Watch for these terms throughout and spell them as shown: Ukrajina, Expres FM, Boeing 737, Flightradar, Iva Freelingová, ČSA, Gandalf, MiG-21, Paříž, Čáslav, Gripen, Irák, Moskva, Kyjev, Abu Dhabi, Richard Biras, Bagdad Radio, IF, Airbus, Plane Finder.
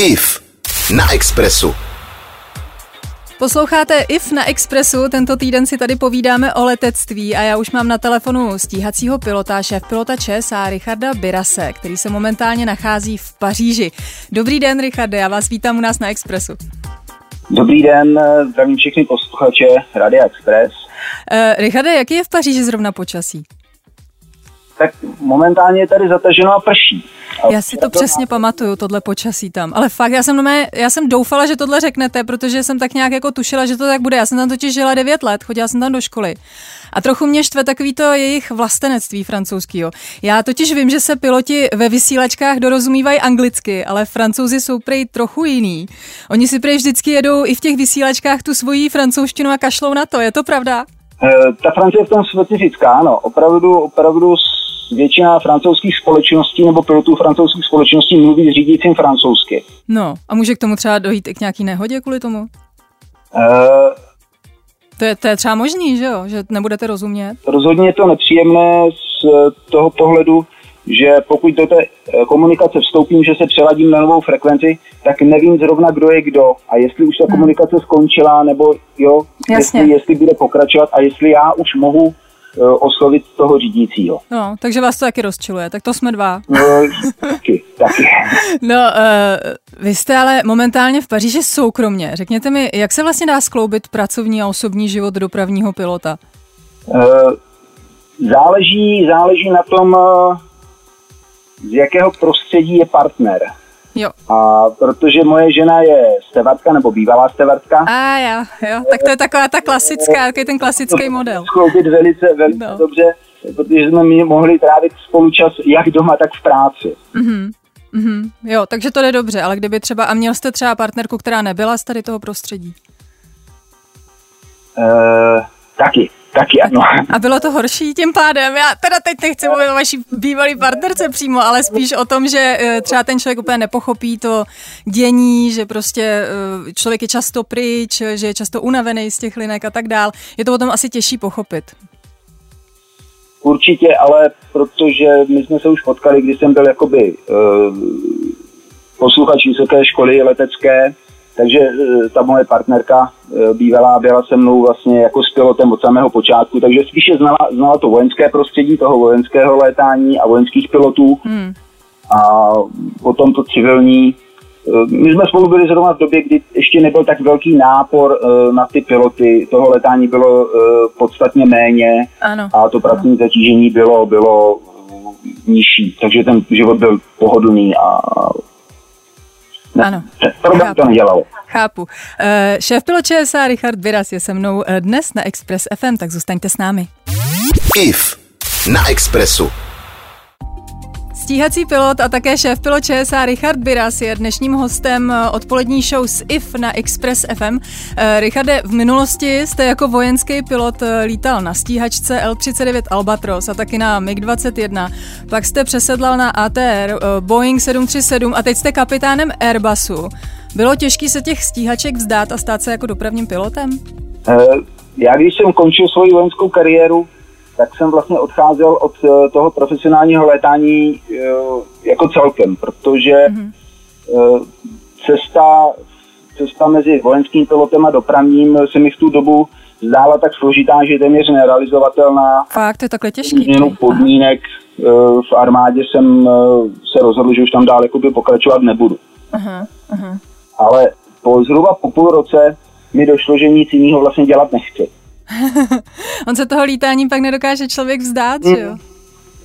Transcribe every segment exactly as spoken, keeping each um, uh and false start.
í ef na Expressu. Posloucháte í ef na Expressu, tento týden si tady povídáme o letectví a já už mám na telefonu stíhacího pilota, šéfpilota ČSA Richarda Birase, který se momentálně nachází v Paříži. Dobrý den, Richarde, já vás vítám u nás na Expressu. Dobrý den, zdravím všechny posluchače Radia Express. Eh, Richarde, jaký je v Paříži zrovna počasí? Tak momentálně je tady zataženo a prší. A já si to přesně to... pamatuju, tohle počasí tam. Ale fakt, já jsem, mé, já jsem doufala, že tohle řeknete, protože jsem tak nějak jako tušila, že to tak bude. Já jsem tam totiž žila devět let, chodila jsem tam do školy. A trochu mě štve takový to jejich vlastenectví francouzskýho. Já totiž vím, že se piloti ve vysílačkách dorozumívají anglicky, ale Francouzi jsou prej trochu jiný. Oni si prej vždycky jedou i v těch vysílačkách tu svoji francouzštinu a kašlou na to, je to pravda? E, ta Francie je v tom specifická, ano. Opravdu, opravdu většina francouzských společností nebo pilotů francouzských společností mluví s řídícím francouzsky. No, a může k tomu třeba dojít i k nějaký nehodě kvůli tomu? Uh, to, je, to je třeba možný, že jo? Že nebudete rozumět? Rozhodně je to nepříjemné z toho pohledu, že pokud do té komunikace vstoupím, že se přeladím na novou frekvenci, tak nevím zrovna, kdo je kdo a jestli už ta hmm. komunikace skončila, nebo jo, jestli, jestli bude pokračovat a jestli já už mohu oslovit toho řídícího. No, takže vás to taky rozčiluje, tak to jsme dva. No, taky, taky. No, uh, vy jste ale momentálně v Paříži soukromně. Řekněte mi, jak se vlastně dá skloubit pracovní a osobní život dopravního pilota? Uh, záleží, záleží na tom, uh, z jakého prostředí je partner. Jo. A protože moje žena je stevartka, nebo bývalá stevartka. A jo, jo, tak to je taková ta klasická, ten klasický model. Skloubit velice, velice no. dobře, protože jsme mohli trávit spolu čas jak doma, tak v práci. Mm-hmm. Mm-hmm. Jo, takže to jde dobře, ale kdyby třeba, a měl jste třeba partnerku, která nebyla z tady toho prostředí? E, taky. Taky, ano. A bylo to horší tím pádem? Já teda teď nechci mluvit o vaší bývalý partnerce přímo, ale spíš o tom, že třeba ten člověk úplně nepochopí to dění, že prostě člověk je často pryč, že je často unavený z těch linek a tak dál. Je to potom asi těžší pochopit. Určitě, ale protože my jsme se už potkali, když jsem byl jakoby uh, posluchač vysoké školy letecké, takže ta moje partnerka bývalá byla se mnou vlastně jako s pilotem od samého počátku, takže spíše znala, znala to vojenské prostředí, toho vojenského létání a vojenských pilotů hmm. a potom to civilní. My jsme spolu byli zrovna v době, kdy ještě nebyl tak velký nápor na ty piloty, toho létání bylo podstatně méně ano. a to pracovní zatížení bylo, bylo nižší, takže ten život byl pohodlný a ano, problém to nedělalo. Chápu. Šéfpilot ČSA Richard Biras je se mnou dnes na Expres ef em, tak zůstaňte s námi. í ef na Expressu. Stíhací pilot a také šéfpilot ČSA Richard Biras je dnešním hostem odpolední show s í ef na Express ef em. Richarde, v minulosti jste jako vojenský pilot lítal na stíhačce el třicet devět Albatros a taky na mig dvacet jedna. Pak jste přesedlal na á té er, Boeing sedm tři sedm a teď jste kapitánem Airbusu. Bylo těžké se těch stíhaček vzdát a stát se jako dopravním pilotem? Já když jsem končil svoji vojenskou kariéru, tak jsem vlastně odcházel od toho profesionálního létání jako celkem, protože mm-hmm. cesta, cesta mezi vojenským pilotem a dopravním se mi v tu dobu zdála tak složitá, že je téměř nerealizovatelná. Fakt, to je takhle těžký. Změnu podmínek v armádě jsem se rozhodl, že už tam dál jakoby pokračovat nebudu. Aha, aha. Ale po zhruba po půl roce mi došlo, že nic jiného vlastně dělat nechci. On se toho lítání pak nedokáže člověk vzdát, mm. že jo?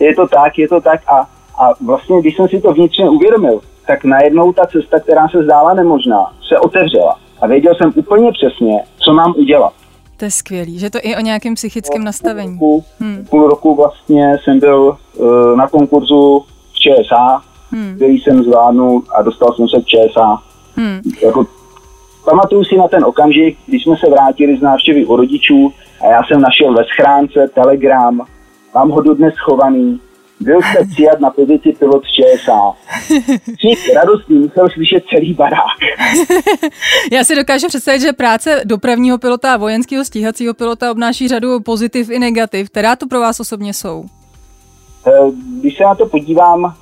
Je to tak, je to tak a, a vlastně, když jsem si to vnitřně uvědomil, tak najednou ta cesta, která se zdála nemožná, se otevřela a věděl jsem úplně přesně, co mám udělat. To je skvělý, že to i o nějakém psychickém půl nastavení. Roku, hmm. Půl roku vlastně jsem byl uh, na konkurzu v ČSA, hmm. který jsem zvládnul a dostal jsem se v ČSA. Hmm. Jako pamatuju si na ten okamžik, když jsme se vrátili z návštěvy u rodičů a já jsem našel ve schránce telegram, mám ho dodnes schovaný, byl jste přijat na pozici pilot ČSA. Všichni radostní musel slyšet celý barák. Já si dokážu představit, že práce dopravního pilota a vojenského stíhacího pilota obnáší řadu pozitiv i negativ. Která to pro vás osobně jsou? Když se na to podívám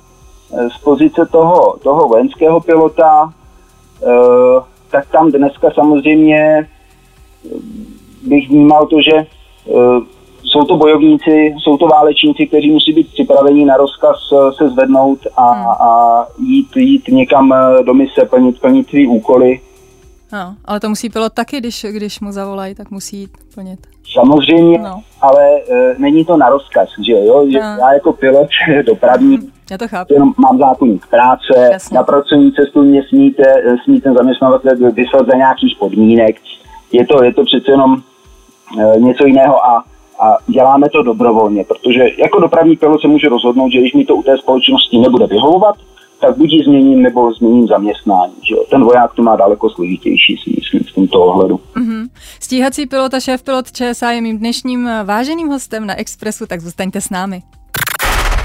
z pozice toho, toho vojenského pilota, tak tam dneska samozřejmě bych vnímal to, že jsou to bojovníci, jsou to válečníci, kteří musí být připraveni na rozkaz se zvednout a, hmm. a jít, jít někam do mise, plnit, plnit svý úkoly. No, ale to musí pilot taky, když, když mu zavolají, tak musí jít plnit. Samozřejmě, no. ale e, není to na rozkaz, že jo? Že no. Já jako pilot dopravní, hmm. já to chápu. Jenom mám zákoník práce, Jasně. na pracovní cestu mě smíte, smí ten zaměstnavatel vyslat za nějakých podmínek. Je to, je to přece jenom e, něco jiného a A děláme to dobrovolně, protože jako dopravní pilot se může rozhodnout, že když mi to u té společnosti nebude vyhovovat, tak buď ji změním, nebo změním zaměstnání. Že jo? Ten voják to má daleko složitější, si myslím, v tomto ohledu. Mm-hmm. Stíhací pilot a šéfpilot ČSA je mým dnešním váženým hostem na Expressu, tak zůstaňte s námi.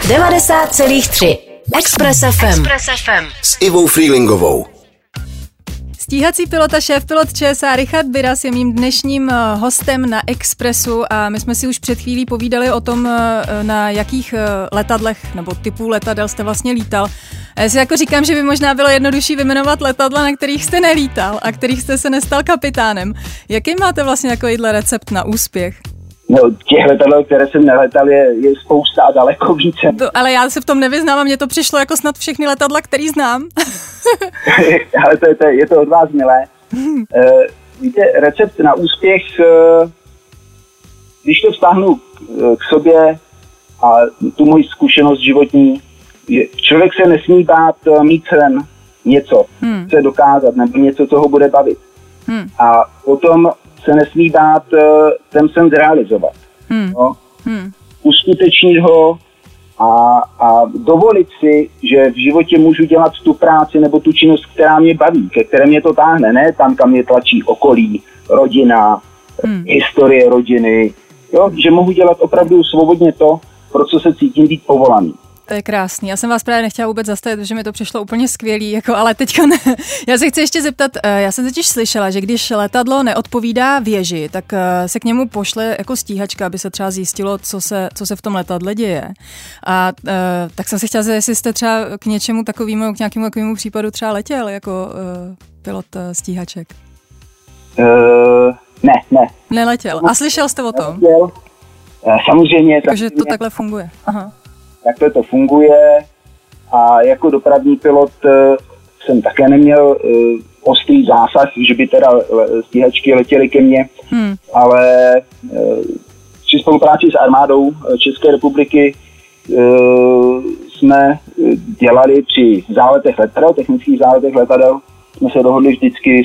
devadesát celá tři Expres ef em. Expres ef em s Ivou Freelingovou. Stíhací pilot a šéfpilot ČSA Richard Biras je mým dnešním hostem na Expressu a my jsme si už před chvílí povídali o tom, na jakých letadlech nebo typů letadel jste vlastně lítal. A já si jako říkám, že by možná bylo jednodušší vyjmenovat letadla, na kterých jste nelítal a kterých jste se nestal kapitánem. Jaký máte vlastně takovýhle recept na úspěch? No, těch letadel, které jsem neletal, je, je spousta a daleko více. To, ale já se v tom nevyznám a mně to přišlo jako snad všechny letadla, který znám. Ale to je, to, je to od vás milé. Hmm. E, víte, recept na úspěch, e, když to vztáhnu k sobě a tu moji zkušenost životní, že člověk se nesmí bát mít sen, něco, hmm. chce dokázat, nebo něco, co ho bude bavit. Hmm. A potom se nesmí dát ten sen zrealizovat. Hmm. No? Hmm. Uskutečnit ho a, a dovolit si, že v životě můžu dělat tu práci nebo tu činnost, která mě baví, ke které mě to táhne, ne tam, kam mě tlačí okolí, rodina, hmm. historie rodiny. Jo? Že mohu dělat opravdu svobodně to, pro co se cítím být povolaný. To je krásný. Já jsem vás právě nechtěla vůbec zastavit, protože mi to přišlo úplně skvělý, jako, ale teďka ne. Já se chci ještě zeptat, já jsem totiž slyšela, že když letadlo neodpovídá věži, tak se k němu pošle jako stíhačka, aby se třeba zjistilo, co se, co se v tom letadle děje. A tak jsem se chtěla zeptat, jestli jste třeba k něčemu takovému, k nějakému takovému případu třeba letěl jako uh, pilot stíhaček. Uh, ne, ne. Neletěl. A slyšel jste o tom? Neletěl. Samozřejmě. Takže to takhle funguje. Aha. Takhle to funguje a jako dopravní pilot jsem také neměl ostrý zásah, že by teda stíhačky letěly ke mně, hmm. ale při spolupráci s armádou České republiky jsme dělali při záletech letadel, technických záletech letadel, jsme se dohodli vždycky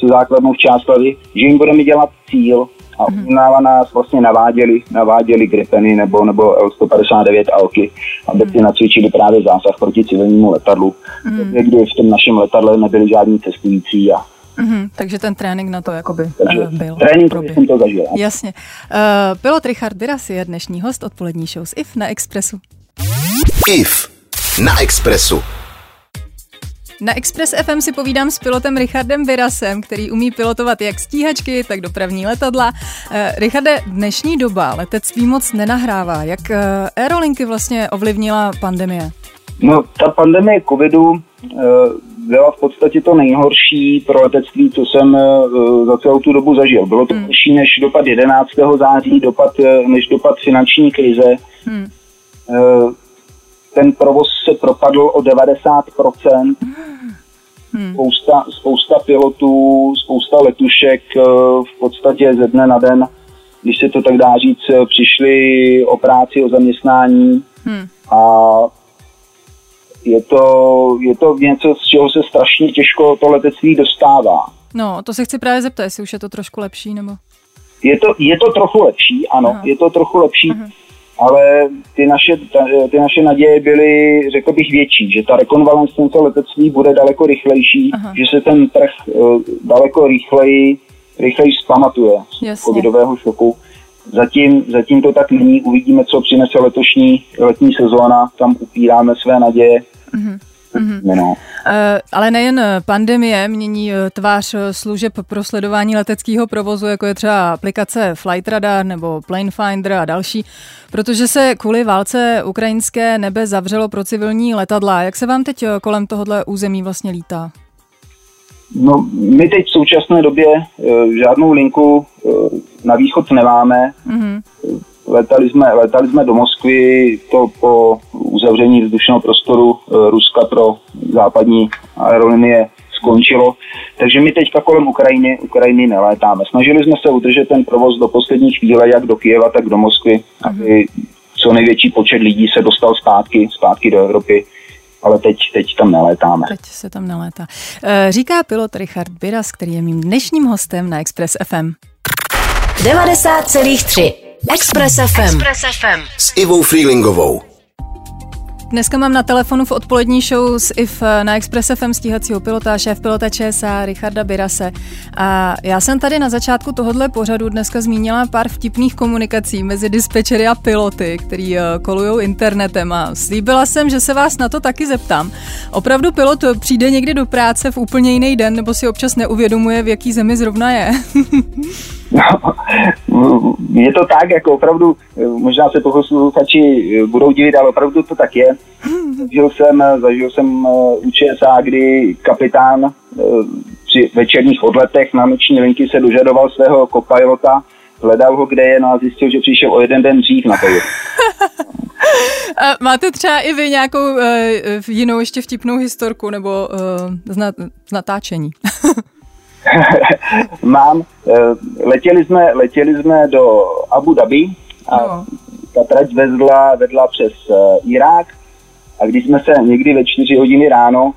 se základnou v Čáslavi, že jim budeme dělat cíl. A uznává nás vlastně naváděli, naváděli Gripeny nebo, nebo L sto padesát devět Alky, aby si mm. nacvičili právě zásah proti civilnímu letadlu, mm. kdy v tom našem letadle nebyli žádní cestující a Mm-hmm, takže ten trénink na to jakoby takže byl. Trénink, který jsem to zažil. Jasně. Uh, pilot Richard Biras je dnešní host odpolední show s I F na Expressu. I F na Expressu. Na Expres ef em si povídám s pilotem Richardem Birasem, který umí pilotovat jak stíhačky, tak dopravní letadla. Eh, Richarde, dnešní doba letectví moc nenahrává. Jak eh, aerolinky vlastně ovlivnila pandemie? No, ta pandemie covidu eh, byla v podstatě to nejhorší pro letectví, co jsem eh, za celou tu dobu zažil. Bylo to hmm. horší než dopad jedenáctého září, dopad, než dopad finanční krize. Hmm. Eh, Ten provoz se propadl o devadesát procent. Hmm. Spousta, spousta pilotů, spousta letušek v podstatě ze dne na den, když se to tak dá říct, přišli o práci, o zaměstnání. Hmm. A je to, je to něco, z čeho se strašně těžko to letectví dostává. No, to se chci právě zeptat, jestli už je to trošku lepší, nebo? Je to, je to trochu lepší, ano, Aha. je to trochu lepší. Aha. Ale ty naše, ty naše naděje byly, řekl bych, větší, že ta rekonvalescence letectví bude daleko rychlejší, Aha. že se ten trh daleko rychleji, rychleji zpamatuje z covidového šoku. Zatím, zatím to tak není, uvidíme, co přinese letošní letní sezóna, tam upíráme své naděje. Mhm. Mm-hmm. No. Ale nejen pandemie mění tvář služeb pro sledování leteckého provozu, jako je třeba aplikace Flightradar nebo Plane Finder a další, protože se kvůli válce ukrajinské nebe zavřelo pro civilní letadla. Jak se vám teď kolem tohohle území vlastně lítá? No, my teď v současné době žádnou linku na východ nemáme. Mm-hmm. Letali jsme, letali jsme do Moskvy, to po uzavření vzdušného prostoru Ruska pro západní aerolinie skončilo. Takže my teďka kolem Ukrajiny, Ukrajiny nelétáme. Snažili jsme se udržet ten provoz do poslední chvíle, jak do Kyjeva, tak do Moskvy, aby co největší počet lidí se dostal zpátky, zpátky do Evropy. Ale teď, teď tam nelétáme. Teď se tam nelétá. Říká pilot Richard Biras, který je mým dnešním hostem na Expres ef em. devadesát celá tři Expres ef em. Expres ef em s Ivou Freelingovou. Dneska mám na telefonu v odpolední show s í ef na Expres ef em stíhacího pilota, šéf pilota ČSA Richarda Birase. A já jsem tady na začátku tohohle pořadu dneska zmínila pár vtipných komunikací mezi dispečery a piloty, který kolujou internetem, a slíbila jsem, že se vás na to taky zeptám. Opravdu pilot přijde někdy do práce v úplně jiný den, nebo si občas neuvědomuje, v jaký zemi zrovna je? No, je to tak, jako opravdu, možná se posluchači budou divit, ale opravdu to tak je. Zažil jsem, zažil jsem u ČSA, kdy kapitán při večerních odletech na noční linky se dožadoval svého kopilota, hledal ho, kde je, no a zjistil, že přišel o jeden den dřív na pojď. A máte třeba i vy nějakou uh, jinou ještě vtipnou historku nebo uh, z, na, z natáčení? Mám. Letěli jsme, letěli jsme do Abu Dhabi a no. Ta trať vezla, vedla přes Irák, a když jsme se někdy ve čtyři hodiny ráno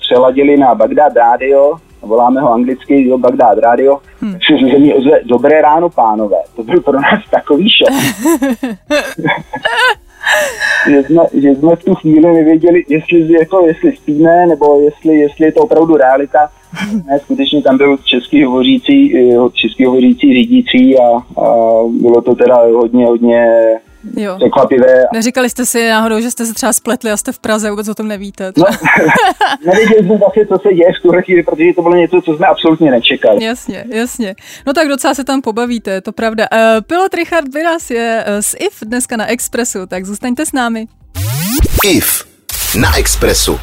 přeladili na Bagdad Radio, voláme ho anglicky, jo, Bagdad Radio, hmm. se mi ozve: dobré ráno, pánové. To byl pro nás takový šok. Že jsme, že jsme v tu chvíli nevěděli, jestli, jako, jestli spíme, nebo jestli, jestli je to opravdu realita. Ne, skutečně tam byl český hovořící, český hovořící řídící a, a bylo to teda hodně, hodně překvapivé. Neříkali jste si náhodou, že jste se třeba spletli a jste v Praze, vůbec o tom nevíte? No, nevěděli jsme vlastně, co se děje v tuhle chvíli, protože to bylo něco, co jsme absolutně nečekali. Jasně, jasně. No tak docela se tam pobavíte, je to pravda. Pilot Richard Biras je z í ef dneska na Expressu, tak zůstaňte s námi. í ef na Expressu.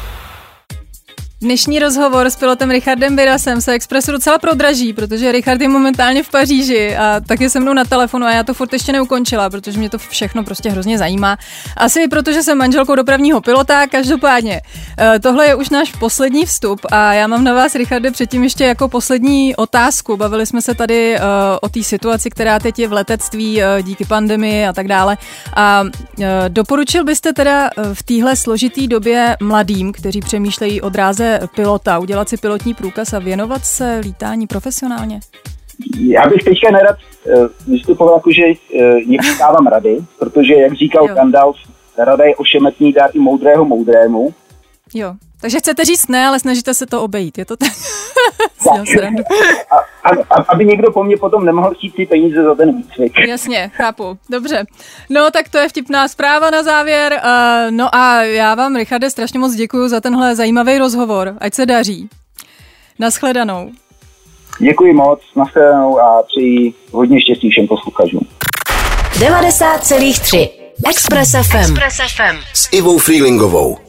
Dnešní rozhovor s pilotem Richardem Birasem se Expressu docela prodraží, protože Richard je momentálně v Paříži a tak je se mnou na telefonu a já to furt ještě neukončila, protože mě to všechno prostě hrozně zajímá. Asi protože jsem manželkou dopravního pilota, každopádně. Tohle je už náš poslední vstup a já mám na vás, Richarde, předtím ještě jako poslední otázku. Bavili jsme se tady o té situaci, která teď je v letectví díky pandemii a tak dále. A doporučil byste teda v téhle složitý době mladým, kteří přemýšlejí o dráze pilota, udělat si pilotní průkaz a věnovat se lítání profesionálně? Já bych teďka nerad uh, vystupoval jako, že uh, někdy dávám rady, protože, jak říkal Gandalf, rada je ošemetný dár i moudrého moudrému. Jo, takže chcete říct ne, ale snažíte se to obejít, je to tak? a, a, a, aby někdo po mně potom nemohl chtít ty peníze za ten výcvik. Jasně, chápu, dobře. No tak to je vtipná zpráva na závěr. Uh, no a já vám, Richarde, strašně moc děkuju za tenhle zajímavý rozhovor. Ať se daří. Naschledanou. Děkuji moc, naschledanou a přeji hodně štěstí všem posluchačům. devadesát celá tři Expres ef em. Expres ef em s Ivou Freelingovou.